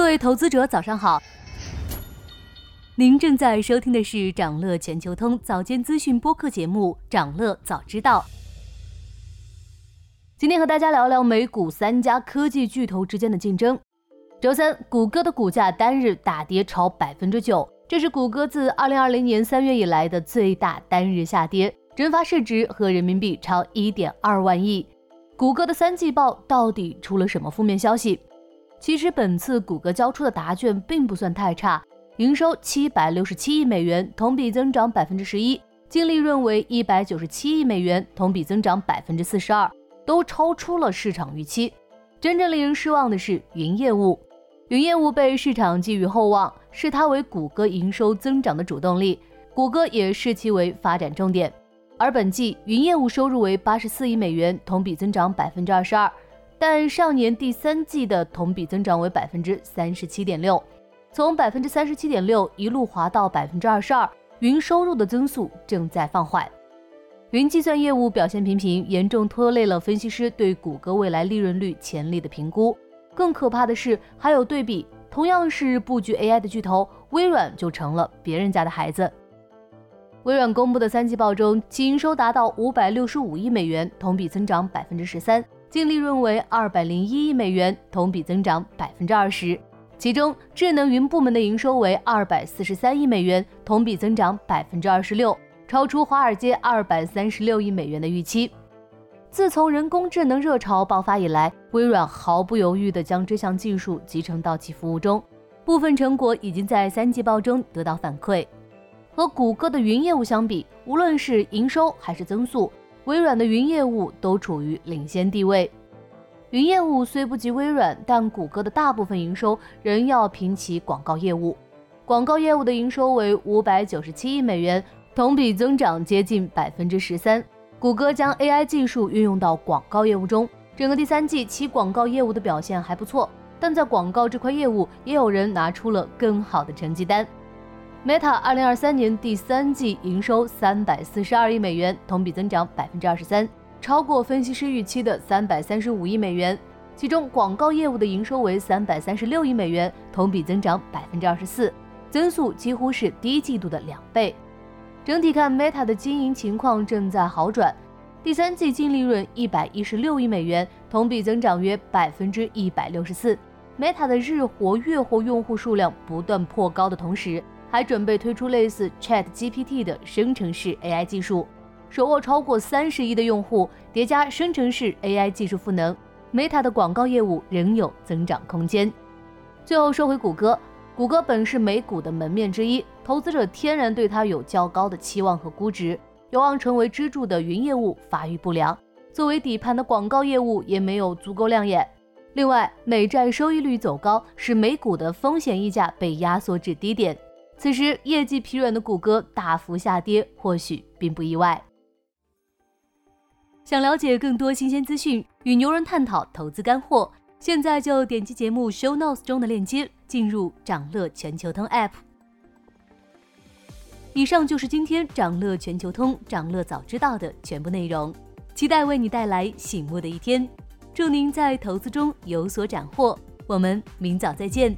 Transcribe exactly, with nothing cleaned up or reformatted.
各位投资者，早上好。您正在收听的是长乐全球通早间资讯播客节目《长乐早知道》。今天和大家聊聊美股三家科技巨头之间的竞争。周三，谷歌的股价单日大跌超百分之九，这是谷歌自二零二零年三月以来的最大单日下跌，蒸发市值和人民币超一点二万亿。谷歌的三季报到底出了什么负面消息？其实本次谷歌交出的答卷并不算太差，营收七百六十七亿美元，同比增长百分之十一，净利润为一百九十七亿美元，同比增长百分之四十二，都超出了市场预期。真正令人失望的是云业务，云业务被市场寄予厚望，视它为谷歌营收增长的主动力，谷歌也视其为发展重点。而本季云业务收入为八十四亿美元，同比增长百分之二十二。但上年第三季的同比增长为 百分之三十七点六， 从 百分之三十七点六 一路滑到 百分之二十二， 云收入的增速正在放缓。云计算业务表现平平，严重拖累了分析师对谷歌未来利润率潜力的评估。更可怕的是还有对比，同样是布局 A I 的巨头，微软就成了别人家的孩子。微软公布的三季报中，其营收达到五百六十五亿美元，同比增长 百分之十三，净利润为二百零一亿美元，同比增长 百分之二十， 其中智能云部门的营收为二百四十三亿美元，同比增长 百分之二十六， 超出华尔街二百三十六亿美元的预期。自从人工智能热潮爆发以来，微软毫不犹豫地将这项技术集成到其服务中，部分成果已经在三季报中得到反馈。和谷歌的云业务相比，无论是营收还是增速，微软的云业务都处于领先地位。云业务虽不及微软，但谷歌的大部分营收仍要凭其广告业务。广告业务的营收为五百九十七亿美元，同比增长接近 百分之十三。谷歌将 A I 技术运用到广告业务中，整个第三季其广告业务的表现还不错，但在广告这块业务也有人拿出了更好的成绩单。Meta 二零二三年第三季营收三百四十二亿美元，同比增长 百分之二十三， 超过分析师预期的三百三十五亿美元，其中广告业务的营收为三百三十六亿美元，同比增长 百分之二十四， 增速几乎是第一季度的两倍。整体看， Meta 的经营情况正在好转，第三季净利润一百一十六亿美元，同比增长约 百分之一百六十四。 Meta 的日活月活用户数量不断破高的同时，还准备推出类似 ChatGPT 的生成式 A I 技术，手握超过三十亿的用户，叠加生成式 A I 技术赋能 ，Meta 的广告业务仍有增长空间。最后说回谷歌，谷歌本是美股的门面之一，投资者天然对它有较高的期望和估值，有望成为支柱的云业务发育不良，作为底盘的广告业务也没有足够亮眼。另外，美债收益率走高，使美股的风险溢价被压缩至低点。此时业绩疲软的谷歌大幅下跌，或许并不意外。想了解更多新鲜资讯，与牛人探讨投资干货，现在就点击节目 show notes 中的链接，进入长乐全球通 app。 以上就是今天长乐全球通、长乐早知道的全部内容，期待为你带来醒目的一天，祝您在投资中有所斩获，我们明早再见。